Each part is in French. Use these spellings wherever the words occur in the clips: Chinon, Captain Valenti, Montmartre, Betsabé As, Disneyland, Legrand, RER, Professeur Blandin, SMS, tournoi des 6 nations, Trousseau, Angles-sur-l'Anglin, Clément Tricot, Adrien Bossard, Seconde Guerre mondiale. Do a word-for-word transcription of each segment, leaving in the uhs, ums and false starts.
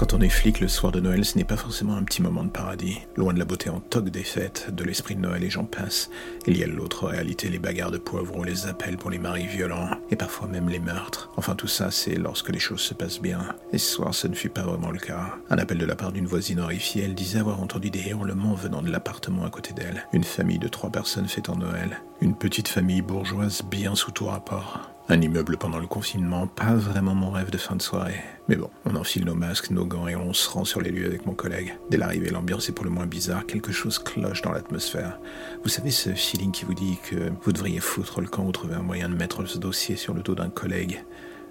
Quand on est flic, le soir de Noël, ce n'est pas forcément un petit moment de paradis. Loin de la beauté en toque des fêtes, de l'esprit de Noël et j'en passe, il y a l'autre réalité, les bagarres de poivrons, les appels pour les maris violents, et parfois même les meurtres. Enfin tout ça, c'est lorsque les choses se passent bien. Et ce soir, ce ne fut pas vraiment le cas. Un appel de la part d'une voisine horrifiée, elle disait avoir entendu des hurlements venant de l'appartement à côté d'elle. Une famille de trois personnes fêtant Noël. Une petite famille bourgeoise bien sous tout rapport. Un immeuble pendant le confinement, pas vraiment mon rêve de fin de soirée. Mais bon, on enfile nos masques, nos gants et on se rend sur les lieux avec mon collègue. Dès l'arrivée, l'ambiance est pour le moins bizarre, quelque chose cloche dans l'atmosphère. Vous savez ce feeling qui vous dit que vous devriez foutre le camp ou trouver un moyen de mettre ce dossier sur le dos d'un collègue?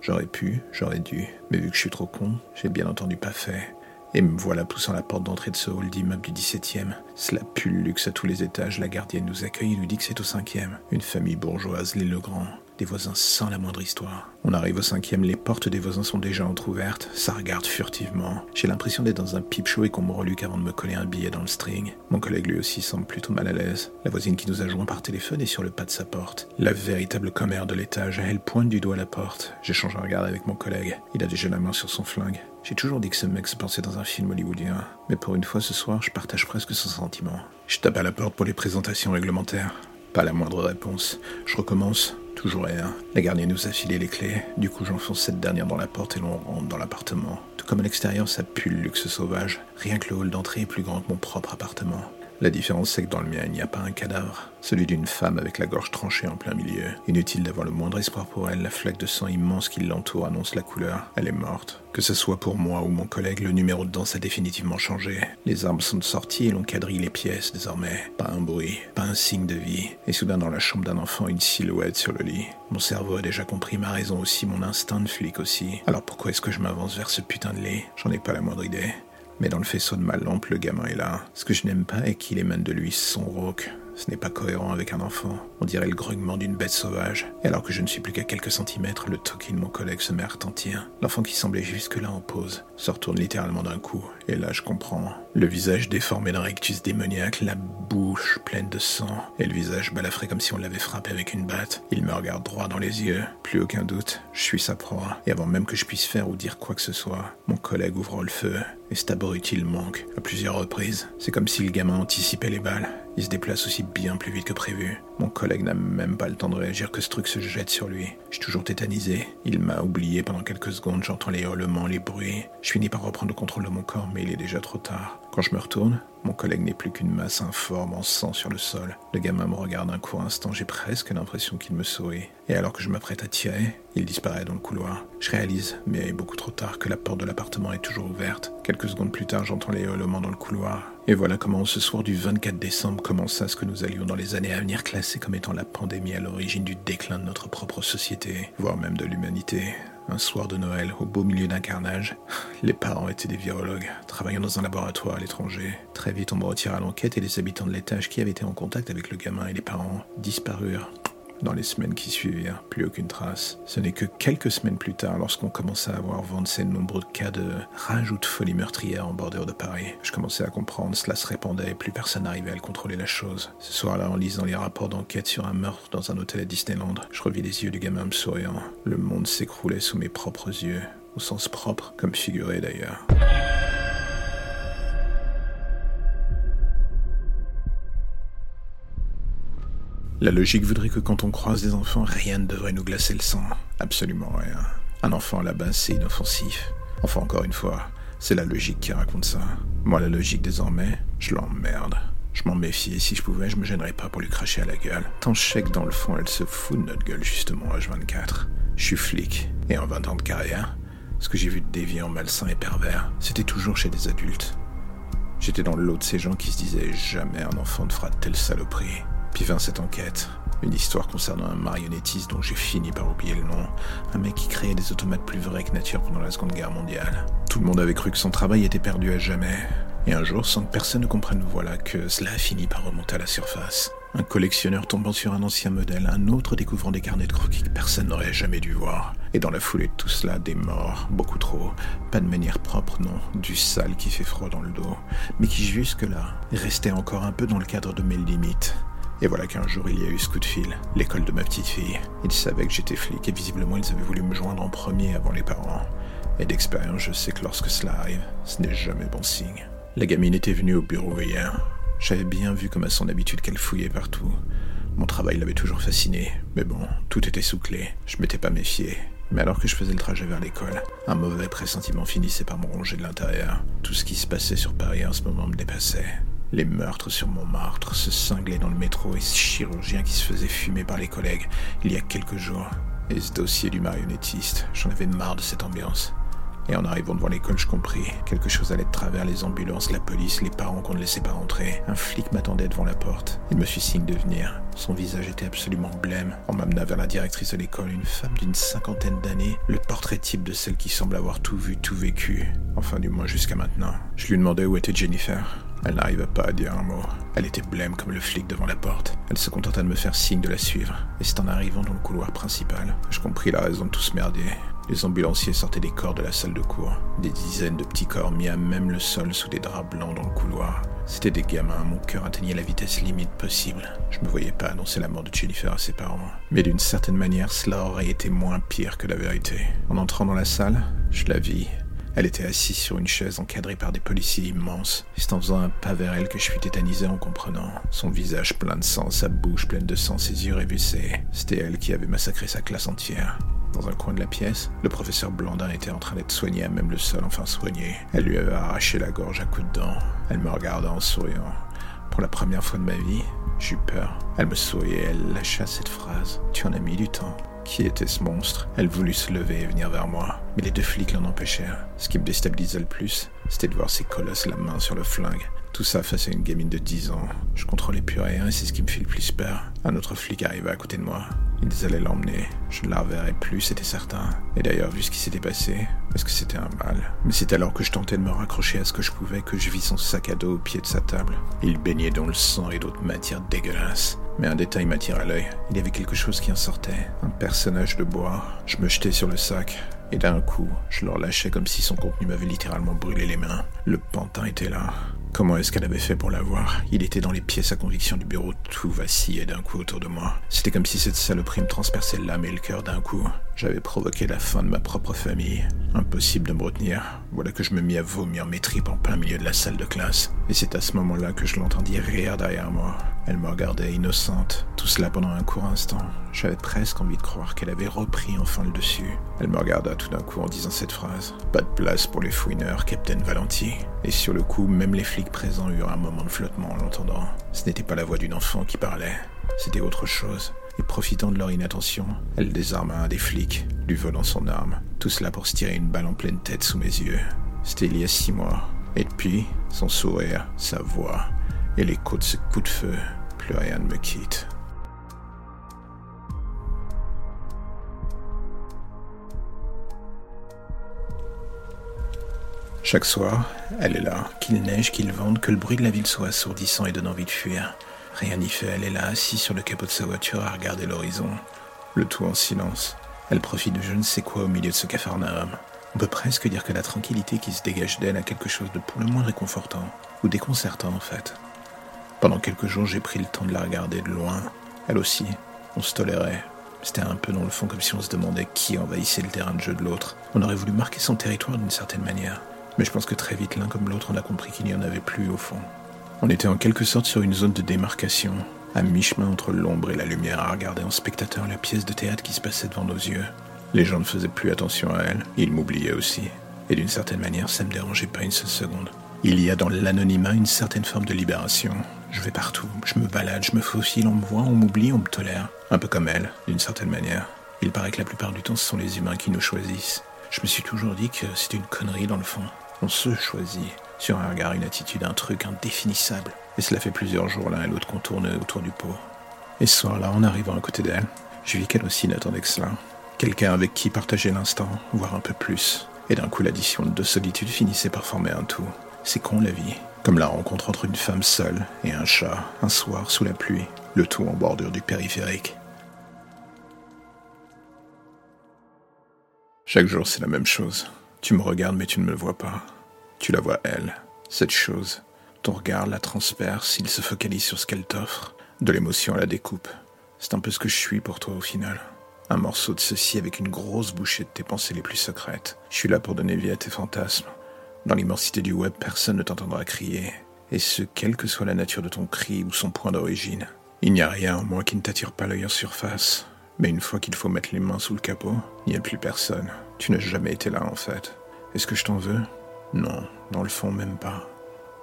J'aurais pu, j'aurais dû, mais vu que je suis trop con, j'ai bien entendu pas fait. Et me voilà poussant la porte d'entrée de ce hall d'immeuble du dix-septième. Cela pue le luxe à tous les étages, la gardienne nous accueille et nous dit que c'est au cinquième. Une famille bourgeoise, les Legrand, des voisins sans la moindre histoire. On arrive au cinquième, les portes des voisins sont déjà entrouvertes, ça regarde furtivement. J'ai l'impression d'être dans un peep show et qu'on me reluque avant de me coller un billet dans le string. Mon collègue lui aussi semble plutôt mal à l'aise. La voisine qui nous a joint par téléphone est sur le pas de sa porte. La véritable commère de l'étage, elle pointe du doigt la porte. J'échange un regard avec mon collègue, il a déjà la main sur son flingue. J'ai toujours dit que ce mec se pensait dans un film hollywoodien, mais pour une fois ce soir, je partage presque son sentiment. Je tape à la porte pour les présentations réglementaires. Pas la moindre réponse. Je recommence, toujours rien. La gardienne nous a filé les clés, du coup j'enfonce cette dernière dans la porte et l'on rentre dans l'appartement. Tout comme à l'extérieur, ça pue le luxe sauvage. Rien que le hall d'entrée est plus grand que mon propre appartement. La différence, c'est que dans le mien, il n'y a pas un cadavre. Celui d'une femme avec la gorge tranchée en plein milieu. Inutile d'avoir le moindre espoir pour elle, la flaque de sang immense qui l'entoure annonce la couleur. Elle est morte. Que ce soit pour moi ou mon collègue, le numéro de danse a définitivement changé. Les armes sont sorties et l'on quadrille les pièces désormais. Pas un bruit, pas un signe de vie. Et soudain, dans la chambre d'un enfant, une silhouette sur le lit. Mon cerveau a déjà compris, ma raison aussi, mon instinct de flic aussi. Alors pourquoi est-ce que je m'avance vers ce putain de lit? J'en ai pas la moindre idée. Mais dans le faisceau de ma lampe, le gamin est là. Ce que je n'aime pas est qu'il émane de lui son rauque. Ce n'est pas cohérent avec un enfant. On dirait le grognement d'une bête sauvage. Et alors que je ne suis plus qu'à quelques centimètres, le toquet de mon collègue se met à retentir. L'enfant qui semblait jusque-là en pause se retourne littéralement d'un coup. Et là, je comprends. Le visage déformé d'un rectus démoniaque, la bouche pleine de sang. Et le visage balafré comme si on l'avait frappé avec une batte. Il me regarde droit dans les yeux. Plus aucun doute, je suis sa proie. Et avant même que je puisse faire ou dire quoi que ce soit, mon collègue ouvre le feu. Et cet abruti le manque à plusieurs reprises. C'est comme si le gamin anticipait les balles. Il se déplace aussi bien plus vite que prévu. Mon collègue n'a même pas le temps de réagir que ce truc se jette sur lui. Je suis toujours tétanisé. Il m'a oublié pendant quelques secondes, j'entends les hurlements, les bruits. Je finis par reprendre le contrôle de mon corps, mais il est déjà trop tard. Quand je me retourne, mon collègue n'est plus qu'une masse informe en sang sur le sol. Le gamin me regarde un court instant, j'ai presque l'impression qu'il me sourit. Et alors que je m'apprête à tirer, il disparaît dans le couloir. Je réalise, mais beaucoup trop tard, que la porte de l'appartement est toujours ouverte. Quelques secondes plus tard, j'entends les hurlements dans le couloir. Et voilà comment ce soir du vingt-quatre décembre commença ce que nous allions dans les années à venir classer comme étant la pandémie à l'origine du déclin de notre propre société, voire même de l'humanité. Un soir de Noël, au beau milieu d'un carnage, les parents étaient des virologues, travaillant dans un laboratoire à l'étranger. Très vite, on me retira l'enquête et les habitants de l'étage qui avaient été en contact avec le gamin et les parents disparurent. Dans les semaines qui suivirent, plus aucune trace. Ce n'est que quelques semaines plus tard, lorsqu'on commença à voir vendre ces nombreux cas de rage ou de folie meurtrière en bordure de Paris. Je commençais à comprendre, cela se répandait et plus personne n'arrivait à le contrôler la chose. Ce soir-là, en lisant les rapports d'enquête sur un meurtre dans un hôtel à Disneyland, je revis les yeux du gamin me souriant. Le monde s'écroulait sous mes propres yeux, au sens propre comme figuré d'ailleurs. La logique voudrait que quand on croise des enfants, rien ne devrait nous glacer le sang. Absolument rien. Un enfant à la base, c'est inoffensif. Enfin, encore une fois, c'est la logique qui raconte ça. Moi, la logique désormais, je l'emmerde. Je m'en méfie et si je pouvais, je me gênerais pas pour lui cracher à la gueule. Tant je sais que dans le fond, elle se fout de notre gueule justement, H vingt-quatre. Je suis flic et en vingt ans de carrière, ce que j'ai vu de déviant, malsain et pervers, c'était toujours chez des adultes. J'étais dans le lot de ces gens qui se disaient jamais un enfant ne fera de telle saloperie. Puis vint cette enquête, une histoire concernant un marionnettiste dont j'ai fini par oublier le nom, un mec qui créait des automates plus vrais que nature pendant la Seconde Guerre mondiale. Tout le monde avait cru que son travail était perdu à jamais. Et un jour, sans que personne ne comprenne, voilà que cela a fini par remonter à la surface. Un collectionneur tombant sur un ancien modèle, un autre découvrant des carnets de croquis que personne n'aurait jamais dû voir. Et dans la foulée de tout cela, des morts, beaucoup trop. Pas de manière propre, non, du sale qui fait froid dans le dos, mais qui jusque-là restait encore un peu dans le cadre de mes limites. Et voilà qu'un jour, il y a eu ce coup de fil, l'école de ma petite fille. Ils savaient que j'étais flic et visiblement, ils avaient voulu me joindre en premier avant les parents. Et d'expérience, je sais que lorsque cela arrive, ce n'est jamais bon signe. La gamine était venue au bureau hier. J'avais bien vu comme à son habitude qu'elle fouillait partout. Mon travail l'avait toujours fascinée. Mais bon, tout était sous clé. Je m'étais pas méfié. Mais alors que je faisais le trajet vers l'école, un mauvais pressentiment finissait par me ronger de l'intérieur. Tout ce qui se passait sur Paris en ce moment me dépassait. Les meurtres sur Montmartre, ce cinglé dans le métro et ce chirurgien qui se faisait fumer par les collègues il y a quelques jours. Et ce dossier du marionnettiste, j'en avais marre de cette ambiance. Et en arrivant devant l'école, je compris. Quelque chose allait de travers les ambulances, la police, les parents qu'on ne laissait pas rentrer. Un flic m'attendait devant la porte. Il me fit signe de venir. Son visage était absolument blême. On m'amena vers la directrice de l'école, une femme d'une cinquantaine d'années, le portrait type de celle qui semble avoir tout vu, tout vécu. Enfin, du moins jusqu'à maintenant. Je lui demandais où était Jennifer. Elle n'arriva pas à dire un mot. Elle était blême comme le flic devant la porte. Elle se contenta de me faire signe de la suivre. Et c'est en arrivant dans le couloir principal que je compris la raison de tout ce merdier. Les ambulanciers sortaient des corps de la salle de cours. Des dizaines de petits corps mis à même le sol sous des draps blancs dans le couloir. C'était des gamins, mon cœur atteignait la vitesse limite possible. Je me voyais pas annoncer la mort de Jennifer à ses parents. Mais d'une certaine manière, cela aurait été moins pire que la vérité. En entrant dans la salle, je la vis. Elle était assise sur une chaise encadrée par des policiers immenses. C'est en faisant un pas vers elle que je fus tétanisé en comprenant. Son visage plein de sang, sa bouche pleine de sang, ses yeux révulsés. C'était elle qui avait massacré sa classe entière. Dans un coin de la pièce, le professeur Blandin était en train d'être soigné à même le sol, enfin soigné. Elle lui avait arraché la gorge à coups de dents. Elle me regarda en souriant. Pour la première fois de ma vie, j'eus peur. Elle me souriait, elle lâcha cette phrase. « Tu en as mis du temps ». Qui était ce monstre ? Elle voulut se lever et venir vers moi, mais les deux flics l'en empêchèrent. Ce qui me déstabilisait le plus, c'était de voir ces colosses la main sur le flingue. Tout ça face à une gamine de dix ans. Je contrôlais plus rien et c'est ce qui me fit le plus peur. Un autre flic arriva à côté de moi. Ils allaient l'emmener. Je ne la reverrais plus, c'était certain. Et d'ailleurs, vu ce qui s'était passé, est-ce que c'était un mal ? Mais c'est alors que je tentais de me raccrocher à ce que je pouvais que je vis son sac à dos au pied de sa table. Il baignait dans le sang et d'autres matières dégueulasses. Mais un détail m'attira l'œil. Il y avait quelque chose qui en sortait. Un personnage de bois. Je me jetai sur le sac. Et d'un coup, je le relâchais comme si son contenu m'avait littéralement brûlé les mains. Le pantin était là. Comment est-ce qu'elle avait fait pour l'avoir ? Il était dans les pièces à conviction du bureau, tout vacillait d'un coup autour de moi. C'était comme si cette saloperie me transperçait l'âme et le cœur d'un coup. J'avais provoqué la fin de ma propre famille. Impossible de me retenir. Voilà que je me mis à vomir mes tripes en plein milieu de la salle de classe. Et c'est à ce moment-là que je l'entendis rire derrière moi. Elle me regardait innocente. Tout cela pendant un court instant. J'avais presque envie de croire qu'elle avait repris enfin le dessus. Elle me regarda tout d'un coup en disant cette phrase. « Pas de place pour les fouineurs, Captain Valenti. » Et sur le coup, même les flics présents eurent un moment de flottement en l'entendant. Ce n'était pas la voix d'une enfant qui parlait. C'était autre chose. Et profitant de leur inattention, elle désarma un des flics, lui volant son arme. Tout cela pour se tirer une balle en pleine tête sous mes yeux. C'était il y a six mois. Et depuis, son sourire, sa voix... et l'écho de ce coup de feu, plus rien ne me quitte. Chaque soir, elle est là, qu'il neige, qu'il vente, que le bruit de la ville soit assourdissant et donne envie de fuir. Rien n'y fait, elle est là, assise sur le capot de sa voiture à regarder l'horizon. Le tout en silence. Elle profite de je ne sais quoi au milieu de ce capharnaüm. On peut presque dire que la tranquillité qui se dégage d'elle a quelque chose de pour le moins réconfortant, ou déconcertant en fait. Pendant quelques jours, j'ai pris le temps de la regarder de loin. Elle aussi, on se tolérait. C'était un peu dans le fond comme si on se demandait qui envahissait le terrain de jeu de l'autre. On aurait voulu marquer son territoire d'une certaine manière. Mais je pense que très vite, l'un comme l'autre, on a compris qu'il n'y en avait plus au fond. On était en quelque sorte sur une zone de démarcation, à mi-chemin entre l'ombre et la lumière, à regarder en spectateur la pièce de théâtre qui se passait devant nos yeux. Les gens ne faisaient plus attention à elle, ils m'oubliaient aussi. Et d'une certaine manière, ça ne me dérangeait pas une seule seconde. Il y a dans l'anonymat une certaine forme de libération. Je vais partout, je me balade, je me faufile, on me voit, on m'oublie, on me tolère. Un peu comme elle, d'une certaine manière. Il paraît que la plupart du temps, ce sont les humains qui nous choisissent. Je me suis toujours dit que c'était une connerie dans le fond. On se choisit, sur un regard, une attitude, un truc indéfinissable. Et cela fait plusieurs jours l'un et l'autre qu'on tourne autour du pot. Et ce soir-là, en arrivant à côté d'elle, je vis qu'elle aussi n'attendait que cela. Quelqu'un avec qui partager l'instant, voire un peu plus. Et d'un coup, l'addition de deux solitudes finissait par former un tout. C'est con la vie. Comme la rencontre entre une femme seule et un chat, un soir sous la pluie, le tout en bordure du périphérique. Chaque jour, c'est la même chose. Tu me regardes, mais tu ne me vois pas. Tu la vois, elle, cette chose. Ton regard la transperce, il se focalise sur ce qu'elle t'offre. De l'émotion à la découpe. C'est un peu ce que je suis pour toi au final. un morceau de ceci avec une grosse bouchée de tes pensées les plus secrètes. Je suis là pour donner vie à tes fantasmes. Dans l'immensité du web, personne ne t'entendra crier. Et ce, quelle que soit la nature de ton cri ou son point d'origine. Il n'y a rien en moi qui ne t'attire pas l'œil en surface. Mais une fois qu'il faut mettre les mains sous le capot, il n'y a plus personne. Tu n'as jamais été là en fait. Est-ce que je t'en veux ? Non, dans le fond même pas.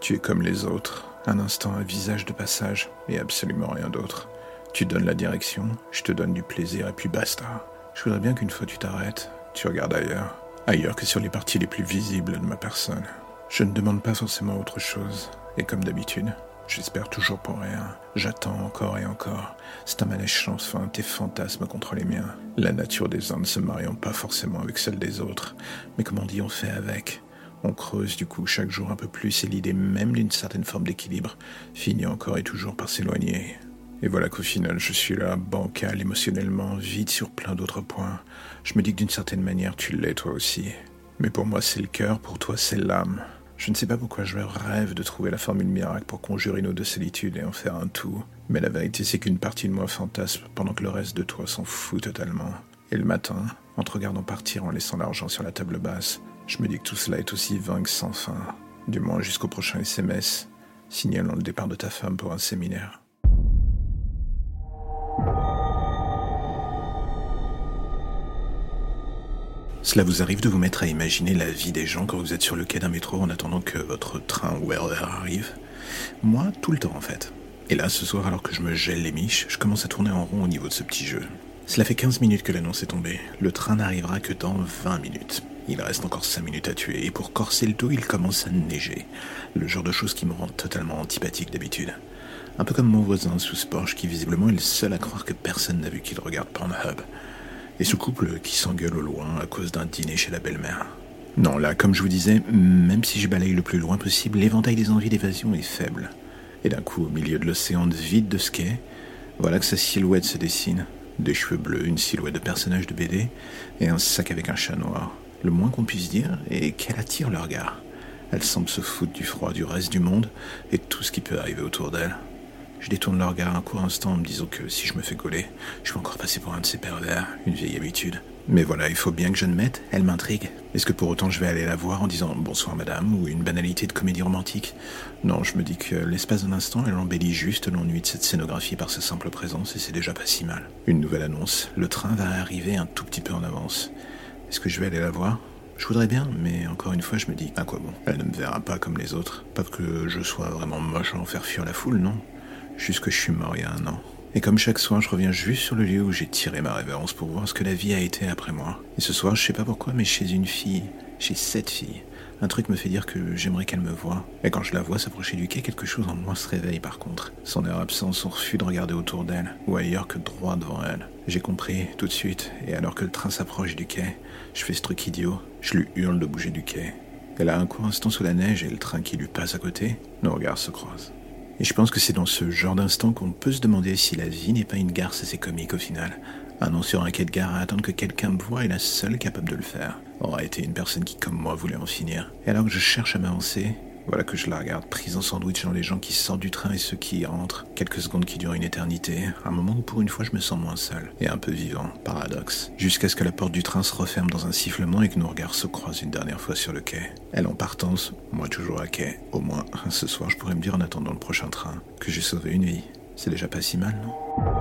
Tu es comme les autres, un instant, un visage de passage, et absolument rien d'autre. Tu donnes la direction, je te donne du plaisir et puis basta. Je voudrais bien qu'une fois tu t'arrêtes, tu regardes ailleurs. Ailleurs que sur les parties les plus visibles de ma personne. Je ne demande pas forcément autre chose, et comme d'habitude, j'espère toujours pour rien. J'attends encore et encore. C'est un manège sans fin, tes fantasmes contre les miens. La nature des uns ne se mariant pas forcément avec celle des autres. Mais comme on dit, on fait avec. On creuse du coup chaque jour un peu plus et l'idée même d'une certaine forme d'équilibre finit encore et toujours par s'éloigner. Et voilà qu'au final, je suis là, bancal, émotionnellement, vide sur plein d'autres points. Je me dis que d'une certaine manière, tu l'es toi aussi. Mais pour moi, c'est le cœur, pour toi, c'est l'âme. Je ne sais pas pourquoi je rêve de trouver la formule miracle pour conjurer nos deux solitudes et en faire un tout. Mais la vérité, c'est qu'une partie de moi fantasme pendant que le reste de toi s'en fout totalement. Et le matin, en te regardant partir en laissant l'argent sur la table basse, je me dis que tout cela est aussi vain que sans fin. Du moins jusqu'au prochain S M S, signalant le départ de ta femme pour un séminaire. Cela vous arrive de vous mettre à imaginer la vie des gens quand vous êtes sur le quai d'un métro en attendant que votre train ou R E R arrive ? Moi, tout le temps en fait. Et là, ce soir, alors que je me gèle les miches, je commence à tourner en rond au niveau de ce petit jeu. Cela fait quinze minutes que l'annonce est tombée. Le train n'arrivera que dans vingt minutes. Il reste encore cinq minutes à tuer, et pour corser le tout, il commence à neiger. Le genre de choses qui me rend totalement antipathique d'habitude. Un peu comme mon voisin sous ce porche qui visiblement est le seul à croire que personne n'a vu qu'il regarde Pornhub. Et ce couple qui s'engueule au loin à cause d'un dîner chez la belle-mère. Non, là, comme je vous disais, même si je balaye le plus loin possible, l'éventail des envies d'évasion est faible. Et d'un coup, au milieu de l'océan vide de ce quai, voilà que sa silhouette se dessine. Des cheveux bleus, une silhouette de personnage de B D, et un sac avec un chat noir. Le moins qu'on puisse dire est qu'elle attire le regard. Elle semble se foutre du froid du reste du monde, et tout ce qui peut arriver autour d'elle. Je détourne le regard un court instant en me disant que si je me fais coller, je vais encore passer pour un de ces pervers, une vieille habitude. Mais voilà, il faut bien que je ne mette, elle m'intrigue. Est-ce que pour autant je vais aller la voir en disant « bonsoir madame » ou une banalité de comédie romantique ? Non, je me dis que l'espace d'un instant, elle embellit juste l'ennui de cette scénographie par sa simple présence et c'est déjà pas si mal. Une nouvelle annonce, le train va arriver un tout petit peu en avance. Est-ce que je vais aller la voir ? Je voudrais bien, mais encore une fois, je me dis « à quoi bon ? Elle ne me verra pas comme les autres. Pas que je sois vraiment moche à en faire fuir la foule, non ? Jusque je suis mort il y a un an. Et comme chaque soir, je reviens juste sur le lieu où j'ai tiré ma révérence pour voir ce que la vie a été après moi. Et ce soir, je sais pas pourquoi, mais chez une fille, chez cette fille, un truc me fait dire que j'aimerais qu'elle me voie. Et quand je la vois s'approcher du quai, quelque chose en moi se réveille par contre. Son air absent, son refus de regarder autour d'elle, ou ailleurs que droit devant elle. J'ai compris, tout de suite, et alors que le train s'approche du quai, je fais ce truc idiot, je lui hurle de bouger du quai. Elle a un court instant sous la neige et le train qui lui passe à côté, nos regards se croisent. Et je pense que c'est dans ce genre d'instant qu'on peut se demander si la vie n'est pas une garce assez comique au final. Un an sur un quai de gare à attendre que quelqu'un me voie est la seule capable de le faire. Aura été une personne qui, comme moi, voulait en finir. Et alors que je cherche à m'avancer, voilà que je la regarde prise en sandwich dans les gens qui sortent du train et ceux qui y rentrent. Quelques secondes qui durent une éternité, un moment où pour une fois je me sens moins seul. Et un peu vivant, paradoxe. Jusqu'à ce que la porte du train se referme dans un sifflement et que nos regards se croisent une dernière fois sur le quai. Elle en partance, moi toujours à quai. Au moins, ce soir je pourrais me dire en attendant le prochain train que j'ai sauvé une vie. C'est déjà pas si mal, non ?